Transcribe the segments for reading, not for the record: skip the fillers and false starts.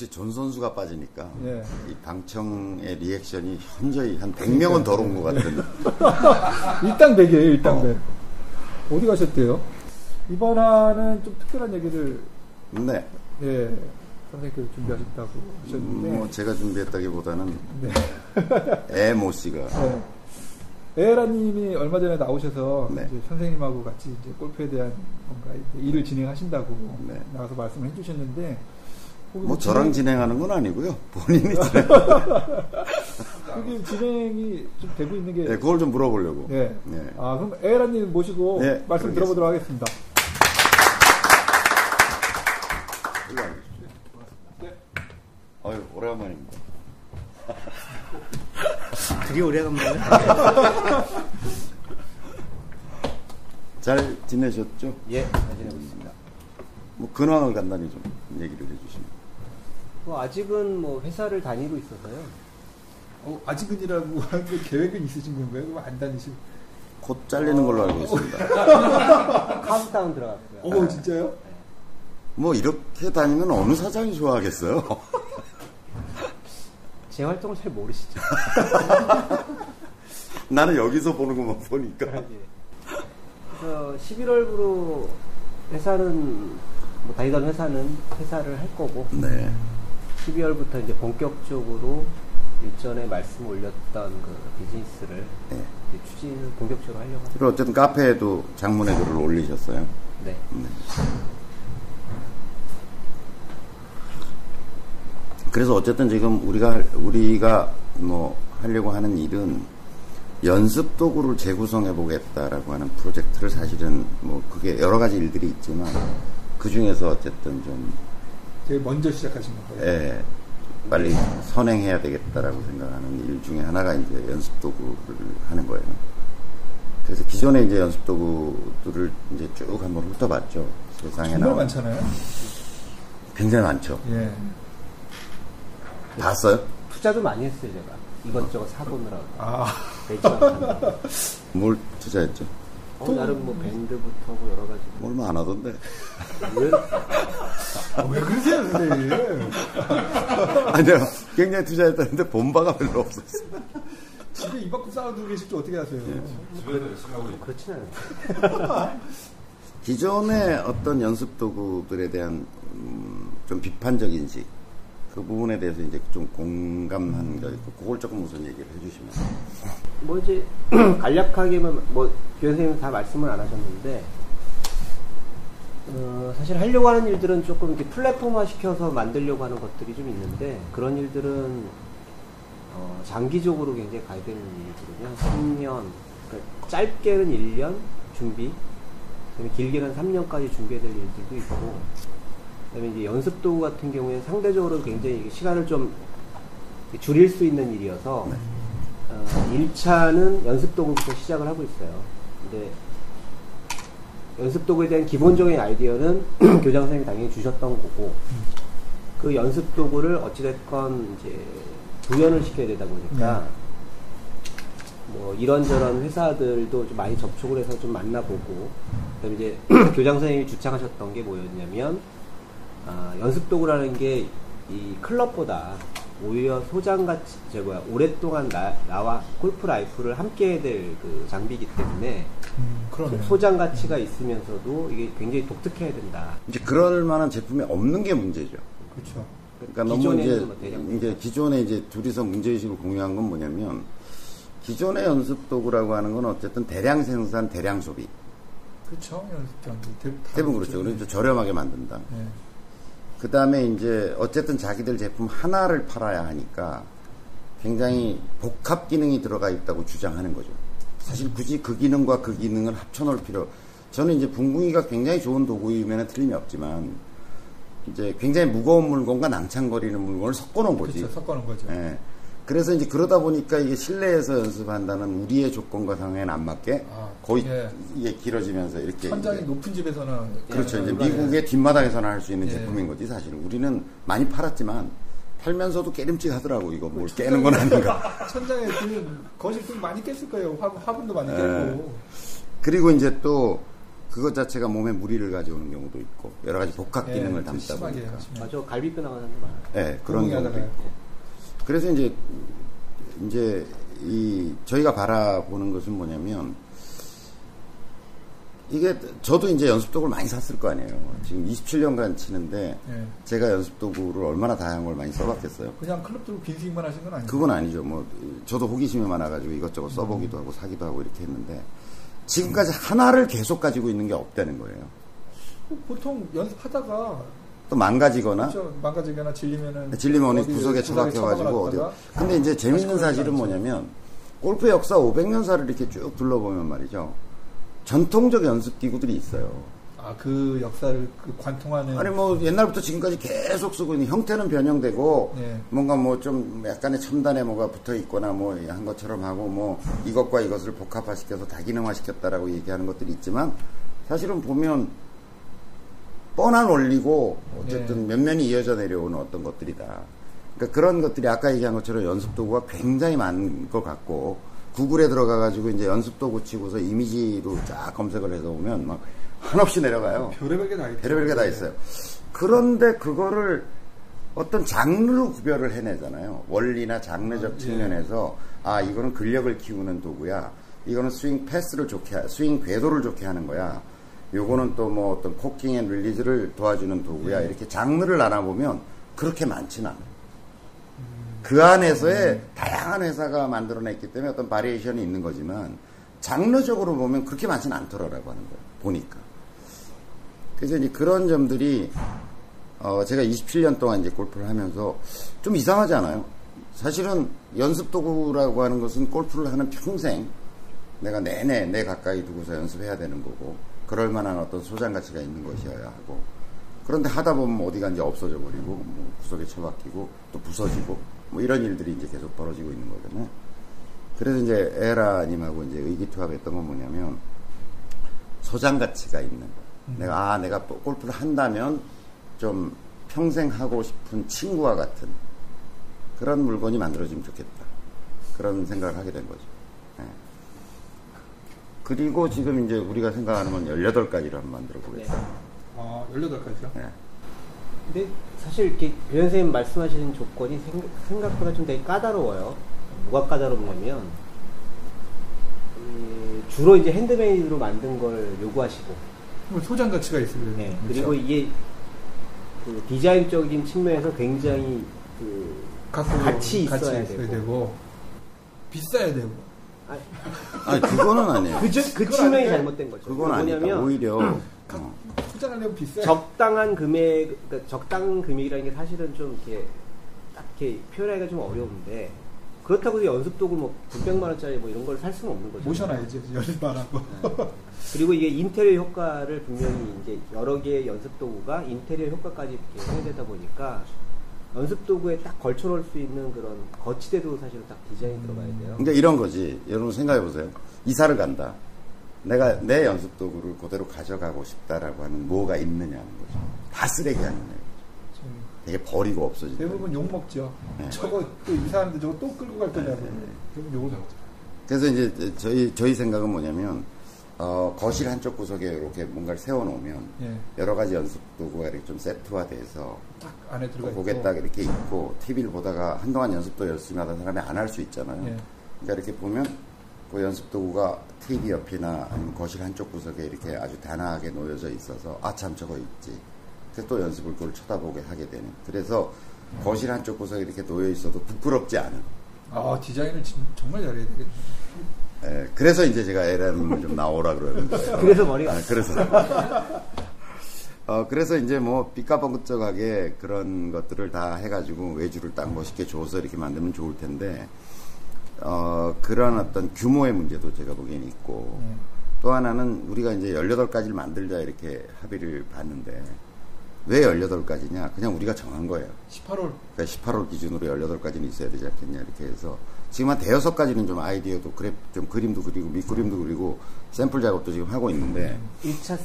역시 존 선수가 빠지니까 예. 이 방청의 리액션이 현저히 한 100명은 더 온 것 같은데. 일당 100이에요. 일당 100. 어디 가셨대요? 이번화는 좀 특별한 얘기를 네. 예. 선생님께서 준비하셨다고 하셨는데 뭐 제가 준비했다기보다는 네. 에모 씨가 네. 에해라 님이 얼마 전에 나오셔서 네. 이제 선생님하고 같이 이제 골프에 대한 뭔가 일을 진행하신다고 네. 나와서 말씀을 해주셨는데 뭐 저랑 진행하는 건 아니고요. 본인이 그게 진행이 좀 되고 있는 게 네, 그걸 좀 물어보려고 네. 네. 아, 그럼 에해라 님 모시고 네, 말씀 그러겠습니다. 들어보도록 하겠습니다. 네. 아유, 오래간만입니다. 되게 오래간만이네. 잘 지내셨죠? 예, 잘 지내고 있습니다. 뭐 근황을 간단히 좀 얘기를 해주시면. 뭐 아직은 뭐 회사를 다니고 있어서요. 아직은이라고 하는 게 계획은 있으신 건가요? 그럼 안 다니시고? 곧 잘리는 걸로 알고 있습니다. 카운트다운 들어갔고요. 진짜요? 네. 뭐 이렇게 다니면 어느 사장이 좋아하겠어요? 제 활동을 잘 모르시죠? 나는 여기서 보는 것만 보니까. 그래서 11월부로 회사는, 뭐 다니던 회사는 회사를 할 거고, 네. 12월부터 이제 본격적으로 일전에 말씀 올렸던 그 비즈니스를 네. 추진을 본격적으로 하려고 합니다. 그리고 어쨌든 카페에도 장문의 글을 올리셨어요? 네. 그래서 어쨌든 지금 우리가 뭐 하려고 하는 일은 연습 도구를 재구성해 보겠다라고 하는 프로젝트를 사실은 뭐 그게 여러 가지 일들이 있지만 그 중에서 어쨌든 좀 제일 먼저 시작하신 거예요. 예, 빨리 선행해야 되겠다라고 생각하는 일 중에 하나가 이제 연습 도구를 하는 거예요. 그래서 기존에 이제 연습 도구들을 이제 쭉 한번 훑어봤죠. 세상에 정말 많잖아요. 굉장히 많죠. 예. 다 써요? 투자도 많이 했어요, 제가. 이것저것 사보느라고. 뭘 투자했죠? 나름 뭐 밴드부터 하고 여러 가지. 얼마 안 하던데. 왜 그러세요, 선생님? 아니요. 굉장히 투자했다는데 본 바가 별로 없었어요. 집에 입 밖으로 쌓아두고 계실 줄 어떻게 하세요? 집에서 열심히 하고 있어요. 그렇진 않아요. 기존의 어떤 연습 도구들에 대한 좀 비판적 인식. 그 부분에 대해서 이제 좀 공감하는 게 있고, 그걸 조금 우선 얘기를 해주시면. 뭐 이제, 간략하게만, 뭐, 교회 선생님은 다 말씀을 안 하셨는데, 사실 하려고 하는 일들은 조금 이렇게 플랫폼화 시켜서 만들려고 하는 것들이 좀 있는데, 그런 일들은, 장기적으로 굉장히 가야 되는 일이거든요. 3년, 그러니까 짧게는 1년 준비, 길게는 3년까지 준비해야 될 일들도 있고, 그다음에 이제 연습 도구 같은 경우에는 상대적으로 굉장히 시간을 좀 줄일 수 있는 일이어서 네. 1차는 연습 도구부터 시작을 하고 있어요. 근데 연습 도구에 대한 기본적인 아이디어는 교장 선생님이 당연히 주셨던 거고 그 연습 도구를 어찌됐건 이제 구현을 시켜야 되다 보니까 뭐 이런저런 회사들도 좀 많이 접촉을 해서 좀 만나보고 그다음에 이제 교장 선생님이 주창하셨던 게 뭐였냐면 연습 도구라는 게 이 클럽보다 오히려 소장같이 오랫동안 나와 골프 라이프를 함께 해야 될 그 장비이기 때문에 소장 가치가 있으면서도 이게 굉장히 독특해야 된다. 이제 그럴 만한 제품이 없는 게 문제죠. 그렇죠. 그러니까 너무 이제 기존에 이제 둘이서 문제의식을 공유한 건 뭐냐면 기존의 연습 도구라고 하는 건 어쨌든 대량 생산, 대량 소비. 그렇죠. 연습 장비 대부분 그렇죠. 그래서 저렴하게 만든다. 네. 그 다음에 이제 어쨌든 자기들 제품 하나를 팔아야 하니까 굉장히 복합 기능이 들어가 있다고 주장하는 거죠. 사실 굳이 그 기능과 그 기능을 합쳐놓을 필요. 저는 이제 붕붕이가 굉장히 좋은 도구이면 틀림이 없지만 이제 굉장히 무거운 물건과 낭창거리는 물건을 섞어놓은 거지. 그렇죠, 섞어놓은 거죠. 예. 그래서 이제 그러다 보니까 이게 실내에서 연습한다는 우리의 조건과 상황에는 안 맞게 거의 예. 이게 길어지면서 이렇게 천장이 높은 집에서는 그렇죠. 이제 미국의 뒷마당에서는 할 수 있는 예. 제품인 거지 사실은 우리는 많이 팔았지만 팔면서도 깨름직하더라고 이거 뭘 깨는 건 아닌가. 천장에 거실 좀 많이 깼을 거예요. 화분도 많이 깼고. 그리고 이제 또 그것 자체가 몸에 무리를 가져오는 경우도 있고 여러 가지 복합 기능을 담다 보니까. 맞아, 갈비뼈나 같은 거. 네, 그런 경우도 있고. 그래서 이제 이 저희가 바라보는 것은 뭐냐면, 이게 저도 이제 연습도구를 많이 샀을 거 아니에요. 지금 27년간 치는데 제가 연습도구를 얼마나 다양한 걸 많이 써봤겠어요. 그냥 클럽 들고 빈스윙만 하신 건 아니죠? 그건 아니죠. 뭐 저도 호기심이 많아가지고 이것저것 써보기도 하고 사기도 하고 이렇게 했는데, 지금까지 하나를 계속 가지고 있는 게 없다는 거예요. 보통 연습하다가 또 망가지거나, 그렇죠. 망가지거나 질리면 어디 구석에 처박혀가지고 어디. 근데 이제 재밌는 사실은 뭐냐면, 골프 역사 500년사를 이렇게 쭉 둘러보면 말이죠, 전통적 연습 기구들이 있어요. 아, 그 역사를 그 관통하는. 아니 뭐 옛날부터 지금까지 계속 쓰고 있는, 형태는 변형되고 뭔가 뭐 좀 약간의 첨단에 뭐가 붙어 있거나 뭐 한 것처럼 하고, 뭐 이것과 이것을 복합화시켜서 다기능화시켰다라고 얘기하는 것들이 있지만, 사실은 보면 뻔한 원리고 어쨌든 몇 면이 이어져 내려오는 어떤 것들이다. 그러니까 그런 것들이 아까 얘기한 것처럼 연습 도구가 굉장히 많은 것 같고, 구글에 들어가가지고 이제 연습도구 치고서 이미지로 쫙 검색을 해서 보면 막 한없이 내려가요. 별의별 게 다 있어요. 그런데 그거를 어떤 장르로 구별을 해내잖아요. 원리나 장르적 측면에서 아, 이거는 근력을 키우는 도구야. 이거는 스윙 패스를 좋게, 스윙 궤도를 좋게 하는 거야. 요거는 또 뭐 어떤 코킹 앤 릴리즈를 도와주는 도구야. 이렇게 장르를 나눠보면 그렇게 많진 않아요. 그 안에서의 다양한 회사가 만들어냈기 때문에 어떤 바리에이션이 있는 거지만, 장르적으로 보면 그렇게 많지는 않더라라고 하는 거예요, 보니까. 그래서 이제 그런 점들이 제가 27년 동안 이제 골프를 하면서 좀 이상하지 않아요? 사실은 연습도구라고 하는 것은 골프를 하는 평생 내가 내내 내 가까이 두고서 연습해야 되는 거고, 그럴 만한 어떤 소장가치가 있는 것이어야 하고, 그런데 하다 보면 어디가 이제 없어져 버리고 뭐 구석에 처박히고 또 부서지고 뭐 이런 일들이 이제 계속 벌어지고 있는 거잖아요. 그래서 이제 에라님하고 이제 의기투합했던 건 뭐냐면, 소장 가치가 있는 거예요. 내가 골프를 한다면 좀 평생 하고 싶은 친구와 같은 그런 물건이 만들어지면 좋겠다, 그런 생각을 하게 된 거죠. 네. 그리고 지금 이제 우리가 생각하는 건 18가지를 한번 만들어 보겠다. 네. 아, 18가지요? 네. 근데 사실 이렇게 배현 선생님 말씀하시는 조건이 생각보다 좀 되게 까다로워요. 뭐가 까다롭냐면, 주로 이제 핸드메이드로 만든 걸 요구하시고, 소장 가치가 있습니다. 네. 그리고 그렇죠. 이게 그 디자인적인 측면에서 굉장히 그 같이 있어야 되고, 비싸야 되고. 아니 그거는 아니에요. 그 측면이 잘못된 거죠. 그건 아니다. 오히려 투자하려면 비싸요. 적당한 금액, 그러니까 적당한 금액이라는 게 사실은 좀 이렇게 딱 이렇게 표현하기가 좀 어려운데, 그렇다고 연습도구 뭐 900만 원짜리 뭐 이런 걸 살 수는 없는 거죠. 모셔놔야지 연습하라고. 네. 그리고 이게 인테리어 효과를 분명히 이제 여러 개의 연습도구가 인테리어 효과까지 이렇게 해야 되다 보니까, 연습도구에 딱 걸쳐놓을 수 있는 그런 거치대도 사실은 딱 디자인이 들어가야 돼요. 그러니까 이런 거지. 여러분 생각해 보세요. 이사를 간다. 내가 내 연습도구를 그대로 가져가고 싶다라고 하는 뭐가 있느냐는 거죠. 다 쓰레기 아니냐는 거죠. 되게 버리고 없어지죠. 대부분 욕먹죠. 네. 저거 또 이사하는데 저거 또 끌고 갈 거냐고. 네. 그럼 욕을 먹죠. 그래서 이제 저희 생각은 뭐냐면, 거실 한쪽 구석에 이렇게 뭔가를 세워놓으면 여러 가지 연습도구가 이렇게 좀 세트화돼서 딱 안에 들어가 있고, 거기에 딱 이렇게 있고, TV를 보다가 한동안 연습도 열심히 하던 사람이 안 할 수 있잖아요. 그러니까 이렇게 보면 그 연습도구가 TV 옆이나 아니면 거실 한쪽 구석에 이렇게 아주 단아하게 놓여져 있어서, 아, 참 저거 있지. 그래서 또 연습을 그걸 쳐다보게 하게 되는. 그래서 거실 한쪽 구석에 이렇게 놓여 있어도 부끄럽지 않은. 아, 디자인을 정말 잘해야 되겠네. 예, 그래서 이제 제가 에라는 좀 나오라 그러는데. 그래서 머리가. 아, 그래서. 그래서 이제 뭐 삐까번쩍하게 그런 것들을 다 해가지고 외주를 딱 멋있게 줘서 이렇게 만들면 좋을 텐데, 그런 어떤 규모의 문제도 제가 보기엔 있고, 또 하나는 우리가 이제 18가지를 만들자 이렇게 합의를 봤는데, 왜 18가지냐? 그냥 우리가 정한 거예요. 18월. 그러니까 18월 기준으로 18가지는 있어야 되지 않겠냐, 이렇게 해서. 지금 한 5가지는 좀 아이디어도, 그래, 좀 그림도 그리고, 밑그림도 그리고, 샘플 작업도 지금 하고 있는데. 1차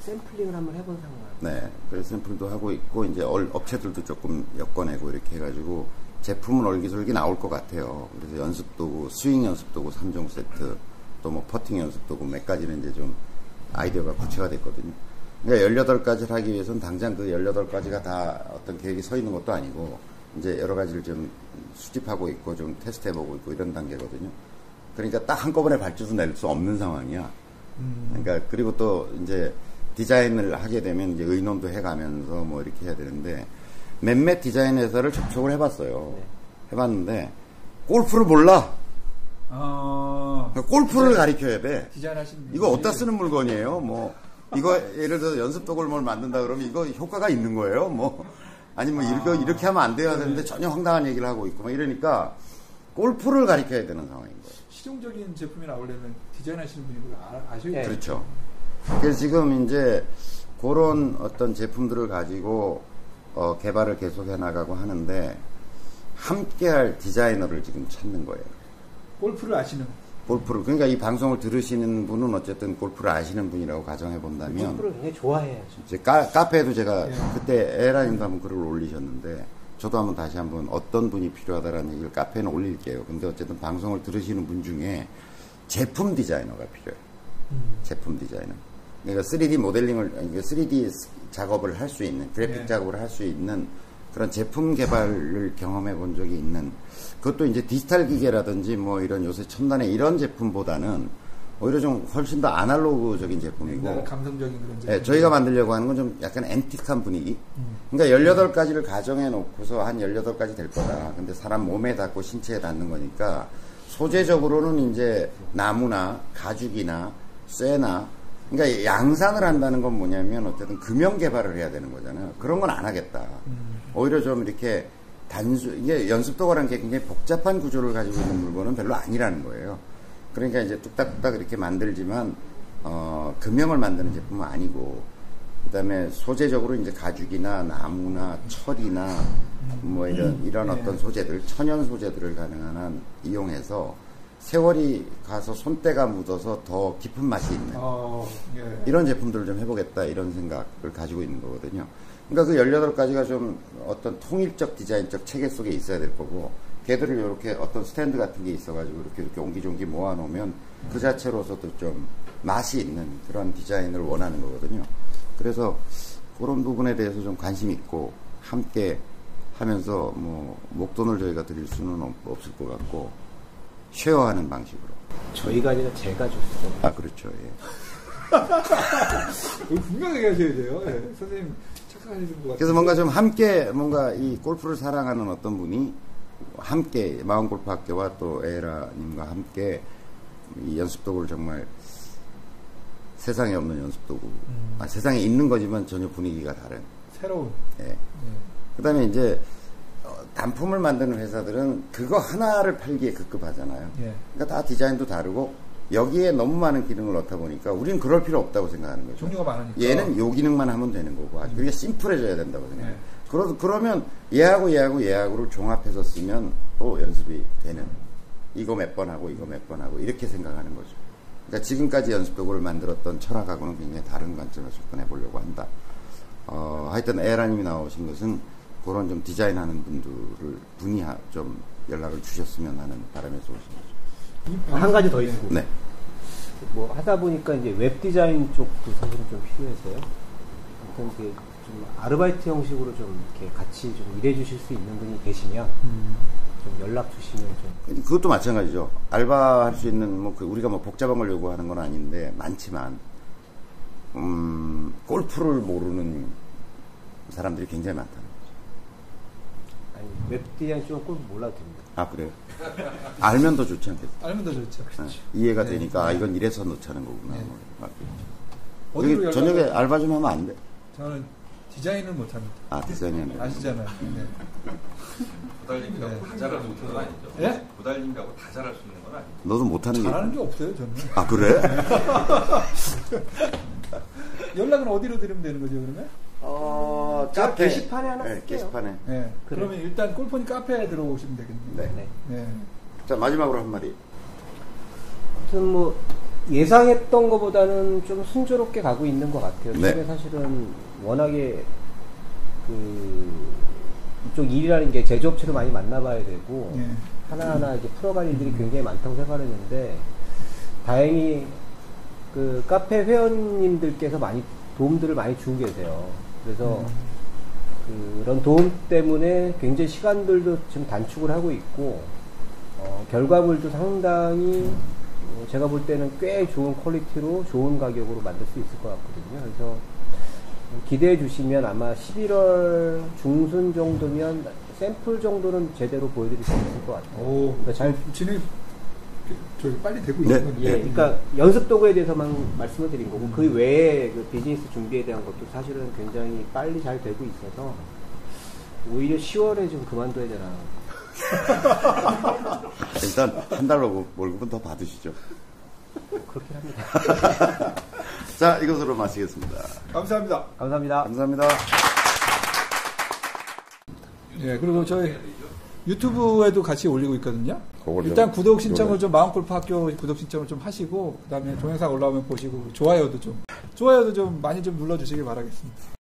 샘플링을 한번 해본 상황. 네. 그래서 샘플도 하고 있고, 이제 업체들도 조금 엮어내고 이렇게 해가지고, 제품은 얼기설기 나올 것 같아요. 그래서 연습도구, 스윙 연습도구 3종 세트, 또 뭐 퍼팅 연습도구 몇 가지는 이제 좀 아이디어가 구체화됐거든요. 그러니까 18가지를 하기 위해서는 당장 그 18가지가 다 어떤 계획이 서 있는 것도 아니고 이제 여러 가지를 좀 수집하고 있고 좀 테스트해보고 있고 이런 단계거든요. 그러니까 딱 한꺼번에 발주도 낼 수 없는 상황이야. 그러니까 그리고 또 이제 디자인을 하게 되면 이제 의논도 해가면서 뭐 이렇게 해야 되는데 몇몇 디자인 회사를 접촉을 해봤어요. 해봤는데 골프를 몰라. 골프를 디자인, 가르쳐야 돼. 디자인하신 이거 어디다 쓰는 물건이에요? 뭐 이거 예를 들어서 연습도구를 뭘 만든다 그러면 이거 효과가 있는 거예요? 뭐 아니면 이거 이렇게 하면 안 돼야 되는데 전혀 황당한 얘기를 하고 있고 막 이러니까 골프를 가르쳐야 되는 상황인 거예요. 실용적인 제품이 나오려면 디자인하시는 분이 아셔야 돼요. 그렇죠. 그래서 지금 이제 그런 어떤 제품들을 가지고 개발을 계속해 나가고 하는데 함께할 디자이너를 지금 찾는 거예요. 골프를 아시는 골프를 그러니까 이 방송을 들으시는 분은 어쨌든 골프를 아시는 분이라고 가정해 본다면 골프를 굉장히 좋아해야죠. 이제 카페에도 제가 그때 에해라님도 한번 글을 올리셨는데 저도 한번 다시 한번 어떤 분이 필요하다라는 얘기를 카페에는 올릴게요. 근데 어쨌든 방송을 들으시는 분 중에 제품 디자이너가 필요해요. 제품 디자이너. 그러니까 3D 모델링을, 3D 작업을 할 수 있는, 그래픽 작업을 할 수 있는 그런 제품 개발을 경험해 본 적이 있는, 그것도 이제 디지털 기계라든지 뭐 이런 요새 첨단의 이런 제품보다는 오히려 좀 훨씬 더 아날로그적인 제품이고, 감성적인 그런 제품. 예, 저희가 만들려고 하는 건 좀 약간 앤틱한 분위기? 그러니까 18가지를 가정해 놓고서 한 18가지 될 거다. 근데 사람 몸에 닿고 신체에 닿는 거니까 소재적으로는 이제 나무나 가죽이나 쇠나, 그러니까 양산을 한다는 건 뭐냐면 어쨌든 금형 개발을 해야 되는 거잖아요. 그런 건 안 하겠다. 오히려 좀 이렇게 이게 연습도구라는 게 굉장히 복잡한 구조를 가지고 있는 물건은 별로 아니라는 거예요. 그러니까 이제 뚝딱뚝딱 이렇게 만들지만, 금형을 만드는 제품은 아니고, 그 다음에 소재적으로 이제 가죽이나 나무나 철이나 뭐 이런 어떤 소재들, 천연 소재들을 가능한 한 이용해서 세월이 가서 손때가 묻어서 더 깊은 맛이 있는 이런 제품들을 좀 해보겠다 이런 생각을 가지고 있는 거거든요. 그러니까 그 18가지가 좀 어떤 통일적 디자인적 체계 속에 있어야 될 거고, 걔들을 이렇게 어떤 스탠드 같은 게 있어가지고 이렇게 옹기종기 모아놓으면 그 자체로서도 좀 맛이 있는 그런 디자인을 원하는 거거든요. 그래서 그런 부분에 대해서 좀 관심 있고 함께 하면서 뭐 목돈을 저희가 드릴 수는 없을 것 같고 쉐어하는 방식으로. 저희가 아니라 제가 줬어요. 아, 그렇죠. 예. 분명하게 하셔야 돼요. 예. 선생님 착각하시는 것 같아요. 그래서 뭔가 좀 함께 뭔가 이 골프를 사랑하는 어떤 분이 함께 마음골프학교와 또 에해라님과 함께 이 연습도구를 정말 세상에 없는 연습도구. 아, 세상에 있는 거지만 전혀 분위기가 다른. 새로운. 예. 그 다음에 이제 단품을 만드는 회사들은 그거 하나를 팔기에 급급하잖아요. 그러니까 다 디자인도 다르고 여기에 너무 많은 기능을 넣다 보니까 우린 그럴 필요 없다고 생각하는 거죠. 종류가 많으니까. 얘는 요 기능만 하면 되는 거고 아주 그게 심플해져야 된다고 생각해요. 그러면 얘하고를 종합해서 쓰면 또 연습이 되는, 이거 몇 번 하고 이거 몇 번 하고 이렇게 생각하는 거죠. 그러니까 지금까지 연습도구를 만들었던 철학하고는 굉장히 다른 관점에서 접근해 보려고 한다. 하여튼 에해라님이 나오신 것은 그런 좀 디자인하는 분이 좀 연락을 주셨으면 하는 바람에서 오신 거죠. 한 가지 더 있고. 네. 뭐 하다 보니까 이제 웹 디자인 쪽도 사실은 좀 필요해서요. 어떤 게 좀 아르바이트 형식으로 좀 이렇게 같이 좀 일해 주실 수 있는 분이 계시면 좀 연락 주시면 좀. 그것도 마찬가지죠. 알바할 수 있는 뭐 우리가 뭐 복잡한 걸 요구하는 건 아닌데 많지만 골프를 모르는 사람들이 굉장히 많다. 웹디자인 쪽은 꼭 몰라도 됩니다. 아, 그래요? 알면 더 좋지 않겠어요? 알면 더 좋죠. 네, 이해가 되니까 아, 이건 이래서 넣자는 거구나. 여기 저녁에 알바 좀 하면 안 돼? 저는 디자인은 못합니다. 아, 디자인은 아시잖아요. 부달님이라고 다 잘할 수 있는 건 아니죠? 예? 부달님이라고 다 잘할 수 있는 건 아니죠? 너도 못하는 게 잘하는 게 없어요, 저는. 아, 그래? 연락은 어디로 드리면 되는 거죠, 그러면? 카페 게시판에 하나 쓸게요. 게시판에. 네. 그러면 일단 골프니 카페에 들어오시면 되겠네요. 네. 자, 마지막으로 한 마디. 아무튼 뭐 예상했던 것보다는 좀 순조롭게 가고 있는 것 같아요. 근데 사실은 워낙에 이쪽 일이라는 게 제조업체를 많이 만나봐야 되고 하나하나 이제 풀어갈 일들이 굉장히 많다고 생각했는데 다행히 그 카페 회원님들께서 많이 도움들을 많이 주고 계세요. 그래서 그런 도움 때문에 굉장히 시간들도 지금 단축을 하고 있고 결과물도 상당히 제가 볼 때는 꽤 좋은 퀄리티로 좋은 가격으로 만들 수 있을 것 같거든요. 그래서 기대해 주시면 아마 11월 중순 정도면 샘플 정도는 제대로 보여드릴 수 있을 것 같아요. 오, 그러니까 잘 진행 저기 빨리 되고 있는 건데. 네. 예, 그러니까 연습 도구에 대해서만 말씀을 드린 거고 그 외에 그 비즈니스 준비에 대한 것도 사실은 굉장히 빨리 잘 되고 있어서 오히려 10월에 좀 그만둬야 되나. 일단 한 달로 월급은 더 받으시죠. 그렇게 합니다. 자, 이것으로 마치겠습니다. 감사합니다. 감사합니다. 감사합니다. 예, 그리고 저희 유튜브에도 같이 올리고 있거든요. 일단 구독 신청을 좀 마음골프학교 구독 신청을 좀 하시고 그다음에 동영상 올라오면 보시고 좋아요도 좀 많이 좀 눌러주시길 바라겠습니다.